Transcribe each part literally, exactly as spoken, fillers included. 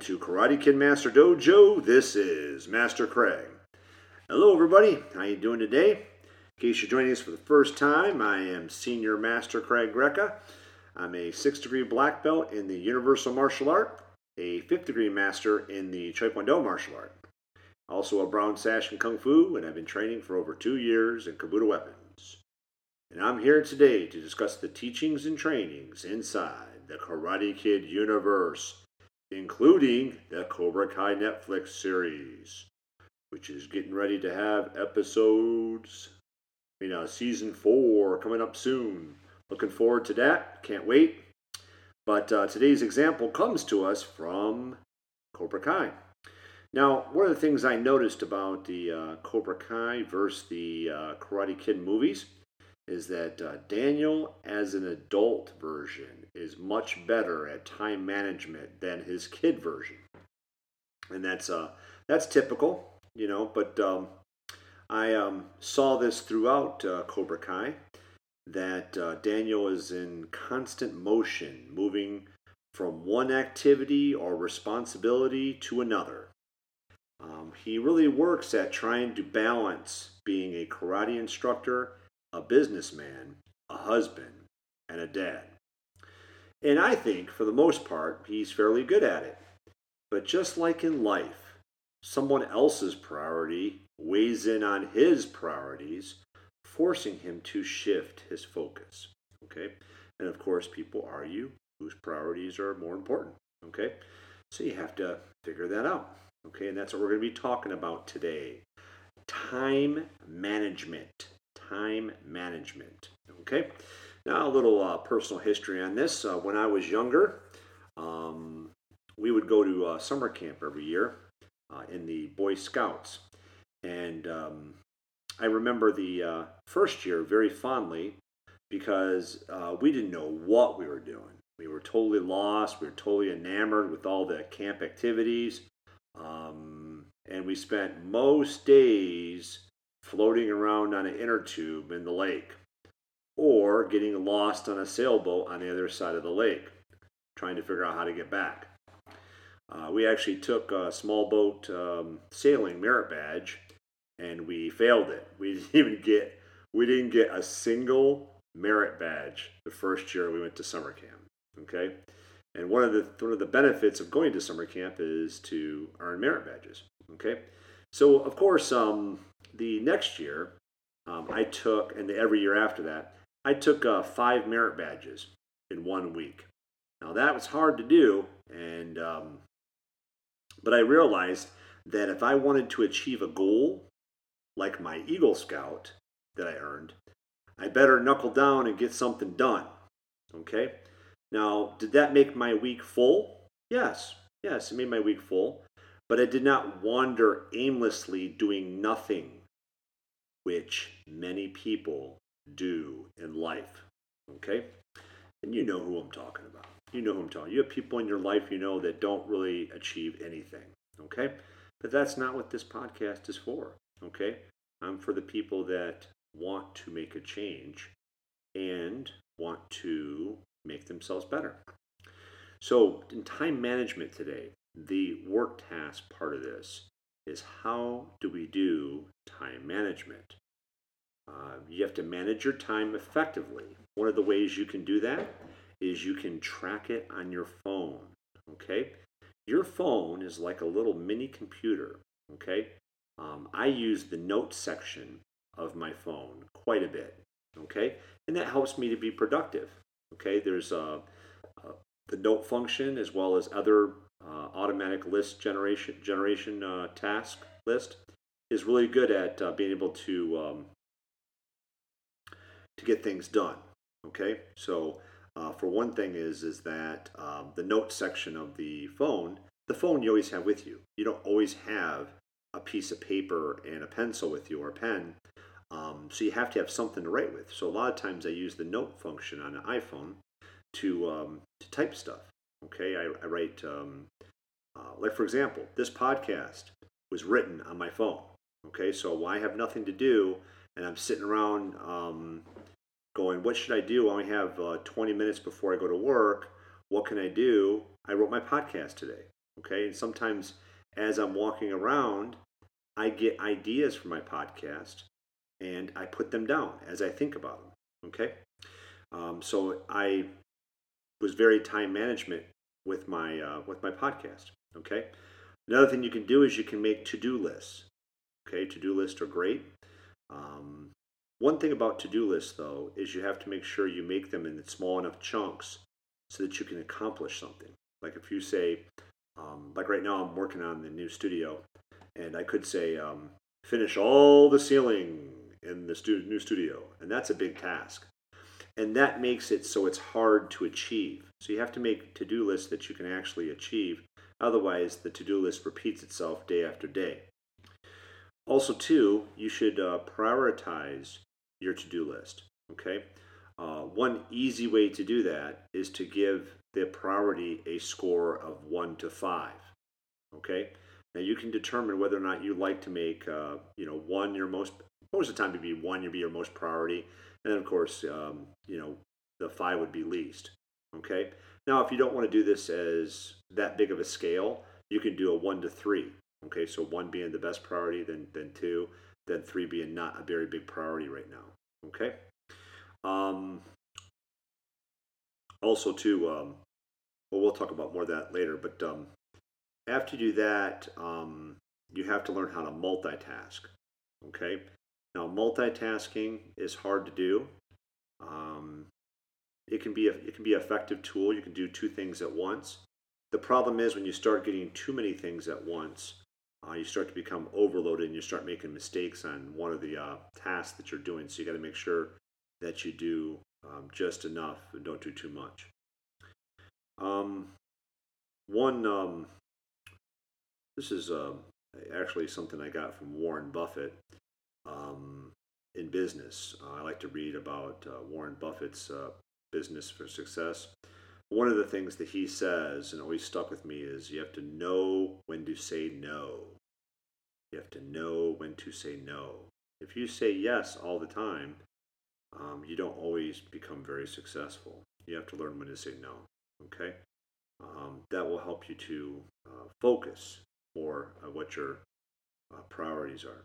Welcome to Karate Kid Master Dojo. This is Master Craig. Hello everybody, how you doing today? In case you're joining us for the first time, I am Senior Master Craig Greca. I'm a sixth degree black belt in the Universal Martial Art, a fifth degree master in the Taekwondo martial art. Also a brown sash in Kung Fu, and I've been training for over two years in Kabudo Weapons. And I'm here today to discuss the teachings and trainings inside the Karate Kid universe, including the Cobra Kai Netflix series, which is getting ready to have episodes, you know, season four coming up soon. Looking forward to that. Can't wait. But uh, today's example comes to us from Cobra Kai. Now, one of the things I noticed about the uh, Cobra Kai versus the uh, Karate Kid movies is that uh, Daniel, as an adult version, is much better at time management than his kid version. And that's uh, that's typical, you know, but um, I um, saw this throughout uh, Cobra Kai, that uh, Daniel is in constant motion, moving from one activity or responsibility to another. Um, he really works at trying to balance being a karate instructor, a businessman, a husband, and a dad. And I think, for the most part, he's fairly good at it. But just like in life, someone else's priority weighs in on his priorities, forcing him to shift his focus, okay? And of course, people argue whose priorities are more important, okay? So you have to figure that out, okay? And that's what we're going to be talking about today. Time management. Time management, okay? Now, a little uh, personal history on this. Uh, when I was younger, um, we would go to uh, summer camp every year uh, in the Boy Scouts. And um, I remember the uh, first year very fondly because uh, we didn't know what we were doing. We were totally lost. We were totally enamored with all the camp activities. Um, and we spent most days floating around on an inner tube in the lake or getting lost on a sailboat on the other side of the lake, trying to figure out how to get back. Uh, we actually took a small boat um, sailing merit badge, and we failed it. We didn't even get, we didn't get a single merit badge the first year we went to summer camp, okay? And one of the one of the benefits of going to summer camp is to earn merit badges, okay? So, of course, um, the next year, um, I took, and the, every year after that, I took uh, five merit badges in one week. Now, that was hard to do, and um, but I realized that if I wanted to achieve a goal, like my Eagle Scout that I earned, I better knuckle down and get something done, okay? Now, did that make my week full? Yes, yes, it made my week full, but I did not wander aimlessly doing nothing, which many people do in life, okay? And you know who I'm talking about. You know who I'm talking about. You have people in your life you know that don't really achieve anything, okay? But that's not what this podcast is for. Okay, I'm for the people that want to make a change and want to make themselves better. So in time management today, the work task part of this is how do we do time management? Uh, you have to manage your time effectively. One of the ways you can do that is you can track it on your phone. Okay, your phone is like a little mini computer. Okay. Um, I use the notes section of my phone quite a bit, okay? And that helps me to be productive, okay? There's uh, uh, the note function as well as other uh, automatic list generation generation uh, task list is really good at uh, being able to um, to get things done, okay? So uh, for one thing is, is that um, the notes section of the phone, the phone you always have with you. You don't always have a piece of paper and a pencil with you or a pen. Um, so you have to have something to write with. So a lot of times I use the note function on an iPhone to um, to type stuff. Okay, I, I write, um, uh, like for example, this podcast was written on my phone. Okay, so I have nothing to do and I'm sitting around um, going, what should I do? I only have uh, twenty minutes before I go to work. What can I do? I wrote my podcast today. Okay. And sometimes as I'm walking around, I get ideas for my podcast and I put them down as I think about them. Okay. Um, so I was very time management with my, uh, with my podcast. Okay. Another thing you can do is you can make to-do lists. Okay. To-do lists are great. Um, one thing about to-do lists though, is you have to make sure you make them in small enough chunks so that you can accomplish something. Like if you say, um, like right now I'm working on the new studio and I could say, um, finish all the ceiling in this new studio. And that's a big task. And that makes it so it's hard to achieve. So you have to make to-do lists that you can actually achieve. Otherwise, the to-do list repeats itself day after day. Also, too, you should uh, prioritize your to-do list, okay? Uh, one easy way to do that is to give the priority a score of one to five, okay? Now, you can determine whether or not you like to make, uh, you know, one your most, most of the time it'd be one would be your most priority. And then, of course, um, you know, the five would be least, okay? Now, if you don't want to do this as that big of a scale, you can do a one to three, okay? So one being the best priority, then then two, then three being not a very big priority right now, okay? Um, also, too, um, well, we'll talk about more of that later, but um, after you do that, um, you have to learn how to multitask, okay? Now, multitasking is hard to do. Um, it can be a, it can be an effective tool. You can do two things at once. The problem is when you start getting too many things at once, uh, you start to become overloaded and you start making mistakes on one of the uh, tasks that you're doing. So you got to make sure that you do um, just enough and don't do too much. Um, one, um, this is uh, actually something I got from Warren Buffett. Um, in business, uh, I like to read about uh, Warren Buffett's uh, business for success. One of the things that he says, and always stuck with me, is you have to know when to say no. You have to know when to say no. If you say yes all the time, um, you don't always become very successful. You have to learn when to say no. Okay, um, that will help you to uh, focus more on what your uh, priorities are.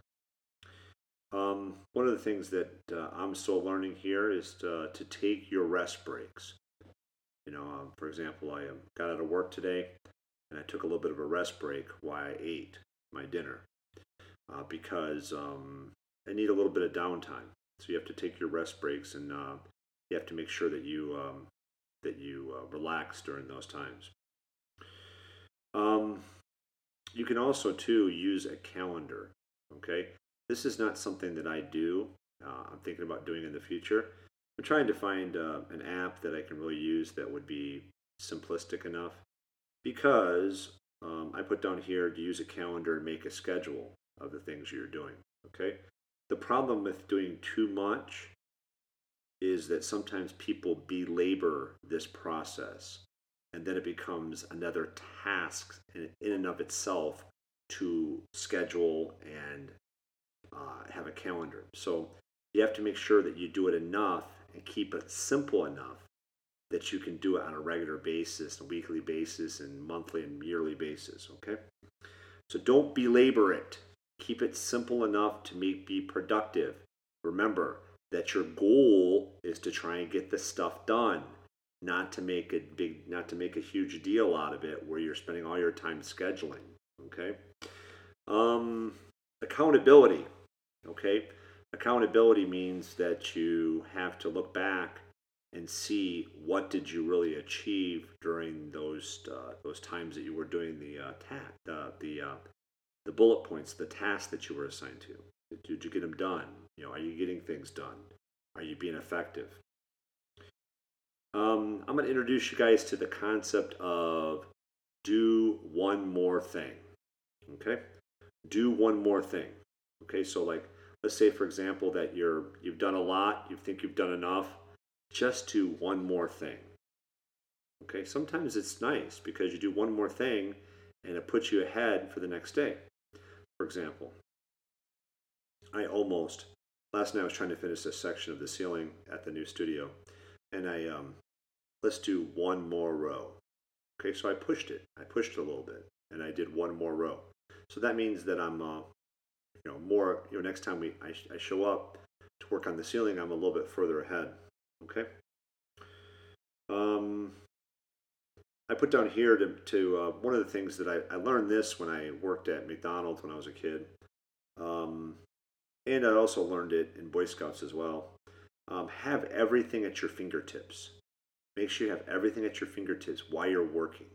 Um, one of the things that uh, I'm still learning here is to, uh, to take your rest breaks. You know, um, for example, I um, got out of work today and I took a little bit of a rest break while I ate my dinner uh, because um, I need a little bit of downtime. So you have to take your rest breaks and uh, you have to make sure that you um, that you uh, relax during those times. Um, you can also, too, use a calendar, okay? This is not something that I do. Uh, I'm thinking about doing in the future. I'm trying to find uh, an app that I can really use that would be simplistic enough because um, I put down here to use a calendar and make a schedule of the things you're doing. Okay. The problem with doing too much is that sometimes people belabor this process and then it becomes another task in, in and of itself to schedule and Uh, have a calendar. So you have to make sure that you do it enough and keep it simple enough that you can do it on a regular basis, a weekly basis, and monthly and yearly basis, okay? So don't belabor it. Keep it simple enough to make, be productive. Remember that your goal is to try and get this stuff done, not to make a big, not to make a huge deal out of it where you're spending all your time scheduling, okay? Um, accountability. Okay, accountability means that you have to look back and see what did you really achieve during those uh, those times that you were doing the uh, ta- uh, the uh, the bullet points, the tasks that you were assigned to. Did you get them done? You know, are you getting things done? Are you being effective? Um, I'm going to introduce you guys to the concept of do one more thing. Okay, do one more thing. Okay, so like, let's say, for example, that you're, you've done a lot, you think you've done enough, just do one more thing. Okay, sometimes it's nice because you do one more thing and it puts you ahead for the next day. For example, I almost, last night I was trying to finish this section of the ceiling at the new studio, and I, um, let's do one more row. Okay, so I pushed it. I pushed it a little bit. and I did one more row. So that means that I'm, uh, you know, more, you know, next time we I, I show up to work on the ceiling, I'm a little bit further ahead, okay? Um, I put down here to, to uh, one of the things that I, I learned this when I worked at McDonald's when I was a kid, um, and I also learned it in Boy Scouts as well. Um, have everything at your fingertips. Make sure you have everything at your fingertips while you're working,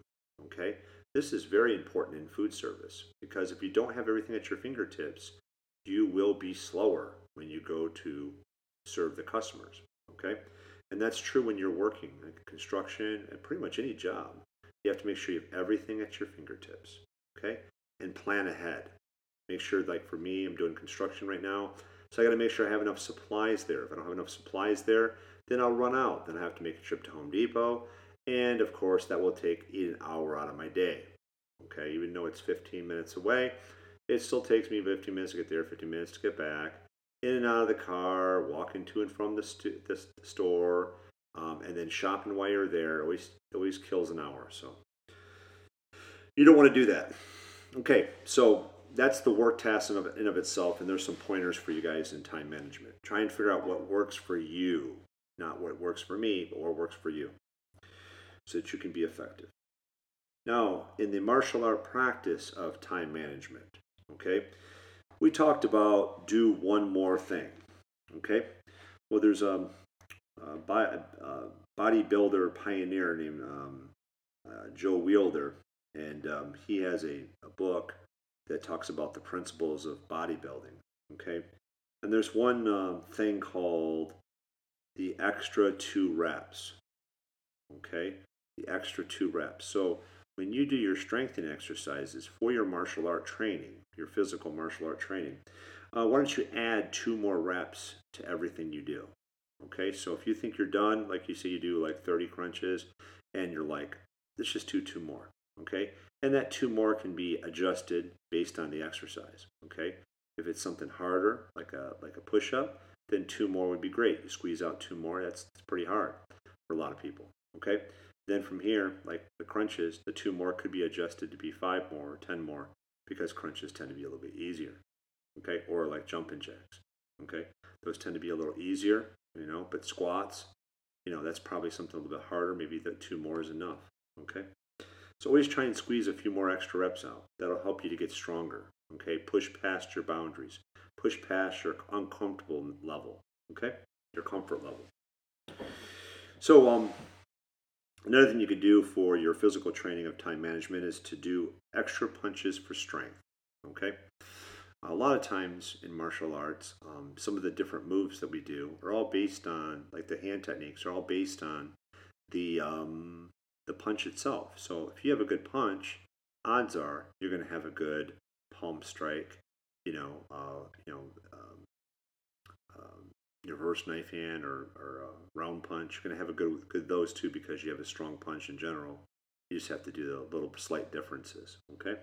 okay? This is very important in food service because if you don't have everything at your fingertips, you will be slower when you go to serve the customers, okay? And that's true when you're working, like construction and pretty much any job. You have to make sure you have everything at your fingertips, okay? And plan ahead. Make sure, like for me, I'm doing construction right now, so I got to make sure I have enough supplies there. If I don't have enough supplies there, then I'll run out. Then I have to make a trip to Home Depot. And, of course, that will take an hour out of my day. Okay, even though it's fifteen minutes away, it still takes me fifteen minutes to get there, fifteen minutes to get back. In and out of the car, walking to and from the, st- the store, um, and then shopping while you're there always always kills an hour. So you don't want to do that. Okay, so that's the work task in of, in of itself, and there's some pointers for you guys in time management. Try and figure out what works for you, not what works for me, but what works for you, so that you can be effective. Now, in the martial art practice of time management, okay, we talked about do one more thing, okay? Well, there's a, a, bi, a bodybuilder pioneer named um, uh, Joe Wielder, and um, he has a, a book that talks about the principles of bodybuilding, okay? And there's one um, thing called the extra two reps, okay? The extra two reps. So when you do your strengthening exercises for your martial art training, your physical martial art training, uh, why don't you add two more reps to everything you do, okay? So if you think you're done, like you say you do like thirty crunches, and you're like, let's just do two more, okay? And that two more can be adjusted based on the exercise, okay? If it's something harder, like a like a push-up, then two more would be great. You squeeze out two more, that's pretty hard for a lot of people, okay? Then from here, like the crunches, the two more could be adjusted to be five more or ten more because crunches tend to be a little bit easier, okay? Or like jumping jacks, okay? Those tend to be a little easier, you know, but squats, you know, that's probably something a little bit harder. Maybe the two more is enough, okay? So always try and squeeze a few more extra reps out. That'll help you to get stronger, okay? Push past your boundaries. Push past your uncomfortable level, okay? Your comfort level. So, um... another thing you could do for your physical training of time management is to do extra punches for strength, okay? A lot of times in martial arts, um, some of the different moves that we do are all based on, like the hand techniques are all based on the um, the punch itself. So if you have a good punch, odds are you're going to have a good palm strike, you know, uh, you know, um, um, reverse knife hand or, or a round punch. You're going to have a good good those two because you have a strong punch in general. You just have to do the little slight differences, okay?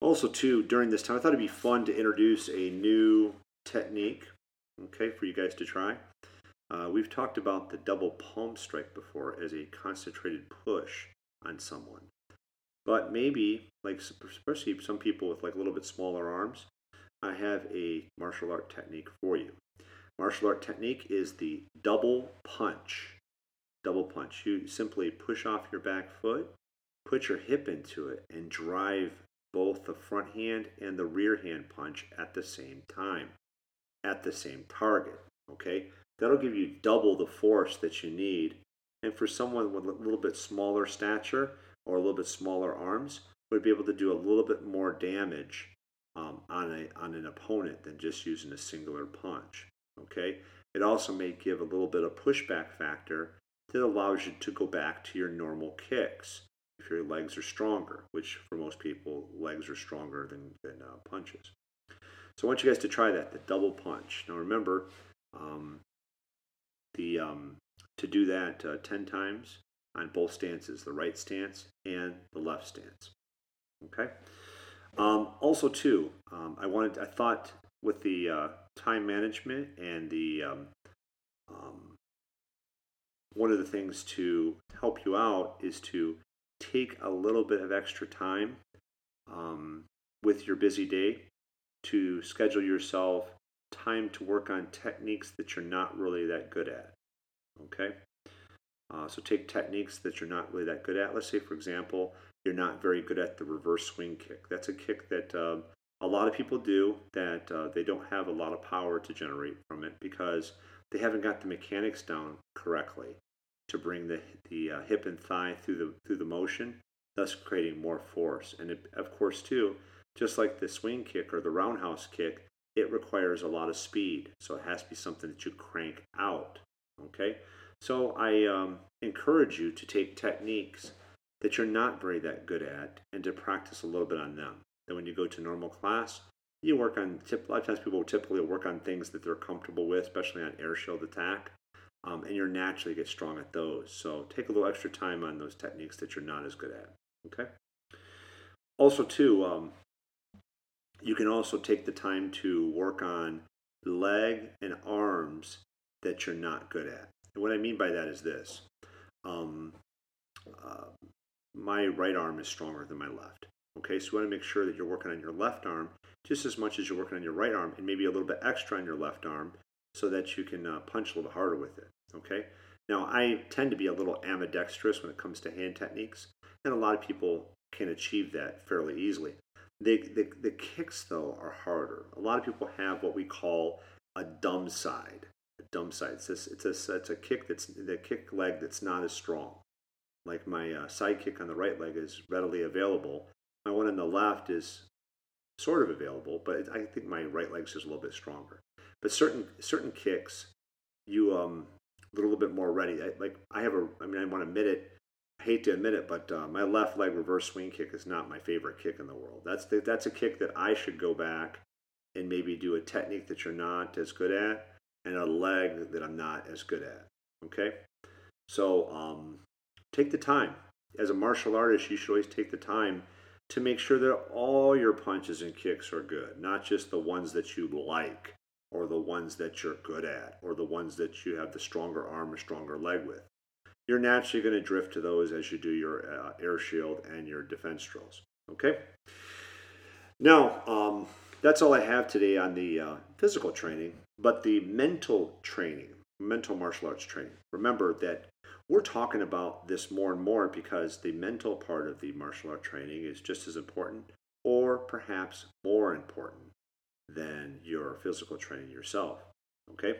Also, too, during this time, I thought it'd be fun to introduce a new technique, okay, for you guys to try. Uh, we've talked about the double palm strike before as a concentrated push on someone. But maybe, like especially some people with like a little bit smaller arms, I have a martial art technique for you. Martial art technique is the double punch. Double punch. You simply push off your back foot, put your hip into it, and drive both the front hand and the rear hand punch at the same time, at the same target, okay? That'll give you double the force that you need. And for someone with a little bit smaller stature or a little bit smaller arms, would be able to do a little bit more damage um, on a on an opponent than just using a singular punch. Okay, it also may give a little bit of pushback factor that allows you to go back to your normal kicks if your legs are stronger, which for most people, legs are stronger than, than uh, punches. So I want you guys to try that, the double punch. Now remember, um, the um, to do that uh, ten times on both stances, the right stance and the left stance. Okay. Um, also, too, um, I wanted, I thought with the uh, time management and the um, um, one of the things to help you out is to take a little bit of extra time um, with your busy day to schedule yourself time to work on techniques that you're not really that good at, okay? Uh, so take techniques that you're not really that good at. Let's say, for example, you're not very good at the reverse swing kick. That's a kick that uh, a lot of people do that uh, they don't have a lot of power to generate from it because they haven't got the mechanics down correctly to bring the the uh, hip and thigh through the through the motion, thus creating more force. And it, of course, too, just like the swing kick or the roundhouse kick, it requires a lot of speed. So it has to be something that you crank out, okay? So I um, encourage you to take techniques that you're not very that good at and to practice a little bit on them. Then when you go to normal class, you work on, tip, a lot of times people typically work on things that they're comfortable with, especially on air shield attack, um, and you'll naturally get strong at those. So take a little extra time on those techniques that you're not as good at, okay? Also too, um, you can also take the time to work on leg and arms that you're not good at. And what I mean by that is this. Um, uh, my right arm is stronger than my left. Okay, so you want to make sure that you're working on your left arm just as much as you're working on your right arm, and maybe a little bit extra on your left arm so that you can uh, punch a little harder with it. Okay, now I tend to be a little ambidextrous when it comes to hand techniques, and a lot of people can achieve that fairly easily. The, the, the kicks, though, are harder. A lot of people have what we call a dumb side. A dumb side. It's, this, it's, a, it's a kick that's the kick leg that's not as strong. Like my uh, side kick on the right leg is readily available. My one on the left is sort of available, but I think my right leg's just a little bit stronger. But certain certain kicks, you um a little bit more ready. I, like I have a, I mean, I want to admit it. I hate to admit it, but uh, my left leg reverse swing kick is not my favorite kick in the world. That's the, that's a kick that I should go back and maybe do a technique that you're not as good at, and a leg that I'm not as good at. Okay, so um, take the time. As a martial artist, you should always take the time to make sure that all your punches and kicks are good, not just the ones that you like, or the ones that you're good at, or the ones that you have the stronger arm or stronger leg with. You're naturally going to drift to those as you do your uh, air shield and your defense drills. Okay? Now, um, that's all I have today on the uh, physical training, but the mental training, mental martial arts training. Remember that we're talking about this more and more because the mental part of the martial art training is just as important, or perhaps more important, than your physical training yourself. Okay?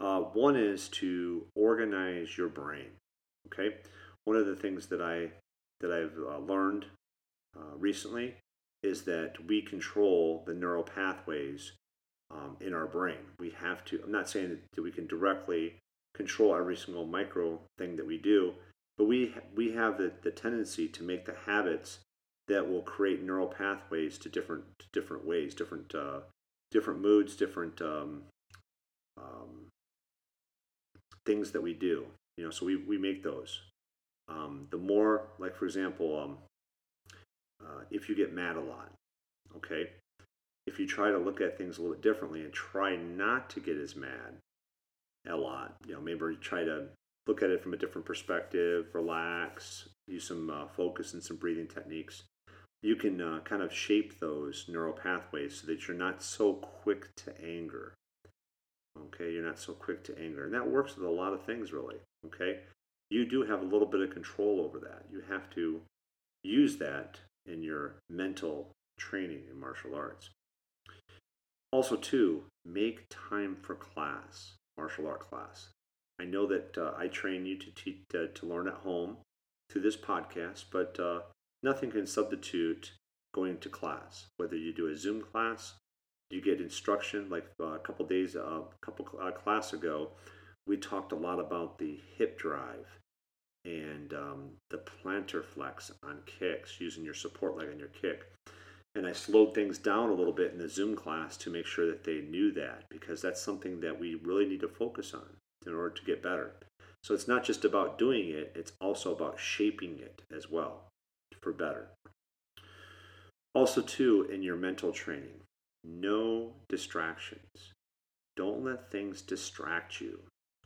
Uh, one is to organize your brain. Okay? One of the things that I that I've uh, learned uh, recently is that we control the neural pathways um, in our brain. We have to. I'm not saying that we can directly control every single micro thing that we do, but we we have the, the tendency to make the habits that will create neural pathways to different different ways, different uh, different moods, different um, um, things that we do. You know, so we we make those. Um, the more, like for example, um, uh, if you get mad a lot, okay, if you try to look at things a little bit differently and try not to get as mad a lot. You know, maybe try to look at it from a different perspective, relax, use some uh, focus and some breathing techniques. You can uh, kind of shape those neural pathways so that you're not so quick to anger. Okay, you're not so quick to anger. And that works with a lot of things, really. Okay, you do have a little bit of control over that. You have to use that in your mental training in martial arts. Also, too, make time for class. Martial art class. I know that uh, I train you to teach uh, to learn at home through this podcast, but uh, nothing can substitute going to class. Whether you do a Zoom class, you get instruction. Like uh, a couple days, a uh, couple uh, class ago, we talked a lot about the hip drive and um, the plantar flex on kicks, using your support leg on your kick. And I slowed things down a little bit in the Zoom class to make sure that they knew that, because that's something that we really need to focus on in order to get better. So it's not just about doing it, it's also about shaping it as well for better. Also too, in your mental training, no distractions. Don't let things distract you,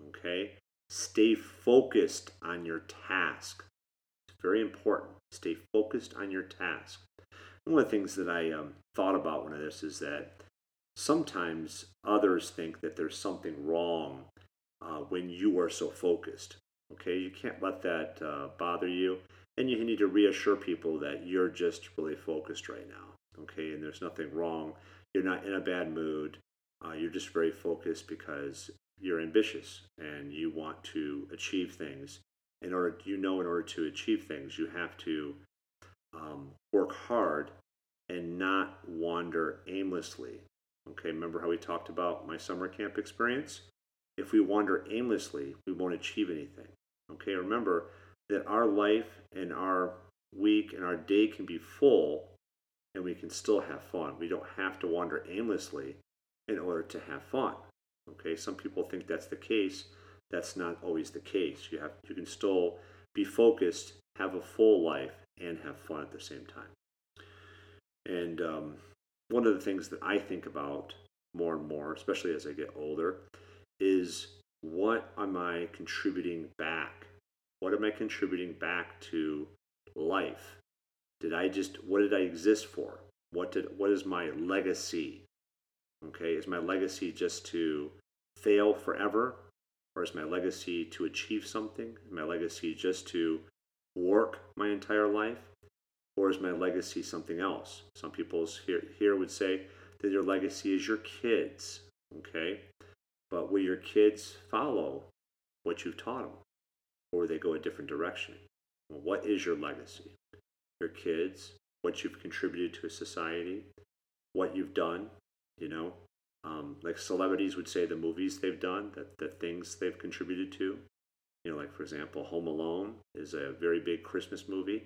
okay? Stay focused on your task. very important. Stay focused on your task. One of the things that I um, thought about when this is that sometimes others think that there's something wrong uh, when you are so focused. Okay, you can't let that uh, bother you, and you need to reassure people that you're just really focused right now. Okay, and there's nothing wrong. You're not in a bad mood. Uh, you're just very focused because you're ambitious and you want to achieve things. In order, you know, in order to achieve things, you have to um, work hard and not wander aimlessly. Okay, remember how we talked about my summer camp experience? If we wander aimlessly, we won't achieve anything. Okay, remember that our life and our week and our day can be full, and we can still have fun. We don't have to wander aimlessly in order to have fun. Okay, some people think that's the case. That's not always the case. You have you can still be focused, have a full life, and have fun at the same time. And um, one of the things that I think about more and more, especially as I get older, is what am I contributing back? What am I contributing back to life? Did I just? What did I exist for? What did? What is my legacy? Okay, is my legacy just to fail forever? Or is my legacy to achieve something? Is my legacy just to work my entire life? Or is my legacy something else? Some people here, here would say that your legacy is your kids, okay? But will your kids follow what you've taught them? Or will they go a different direction? Well, what is your legacy? Your kids, what you've contributed to society, what you've done, you know? Um, like celebrities would say the movies they've done, that the things they've contributed to. You know, like for example, Home Alone is a very big Christmas movie.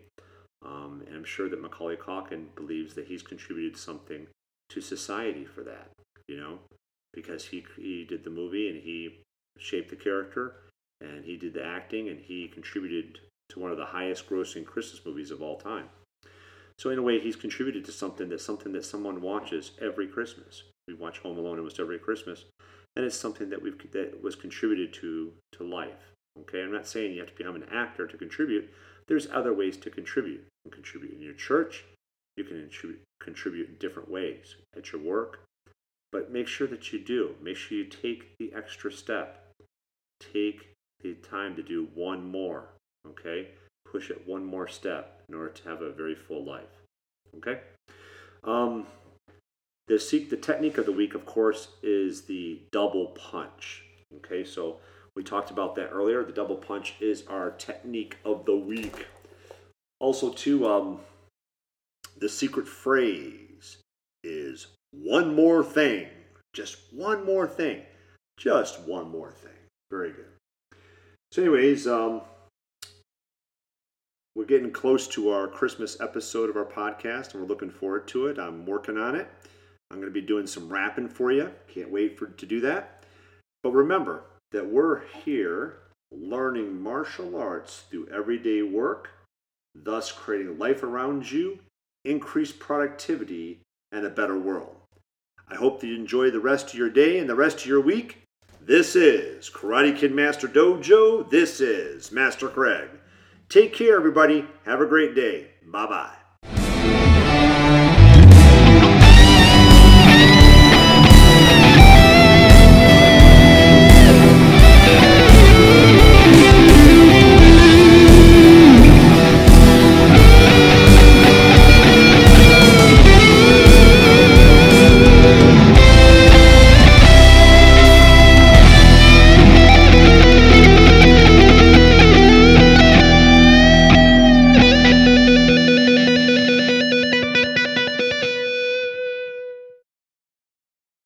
Um, and I'm sure that Macaulay Culkin believes that he's contributed something to society for that, you know, because he, he did the movie and he shaped the character and he did the acting and he contributed to one of the highest grossing Christmas movies of all time. So in a way, he's contributed to something that's something that someone watches every Christmas. We watch Home Alone almost every Christmas, and it's something that we've that was contributed to to life. Okay, I'm not saying you have to become an actor to contribute. There's other ways to contribute. You can contribute in your church. You can contribute contribute in different ways at your work. But make sure that you do. Make sure you take the extra step. Take the time to do one more. Okay, push it one more step in order to have a very full life. Okay. Um. The, seek, the technique of the week, of course, is the double punch. Okay, so we talked about that earlier. The double punch is our technique of the week. Also, too, um, the secret phrase is one more thing. Just one more thing. Just one more thing. Very good. So anyways, um, we're getting close to our Christmas episode of our podcast, and we're looking forward to it. I'm working on it. I'm going to be doing some rapping for you. Can't wait for to do that. But remember that we're here learning martial arts through everyday work, thus creating life around you, increased productivity, and a better world. I hope that you enjoy the rest of your day and the rest of your week. This is Karate Kid Master Dojo. This is Master Craig. Take care, everybody. Have a great day. Bye-bye.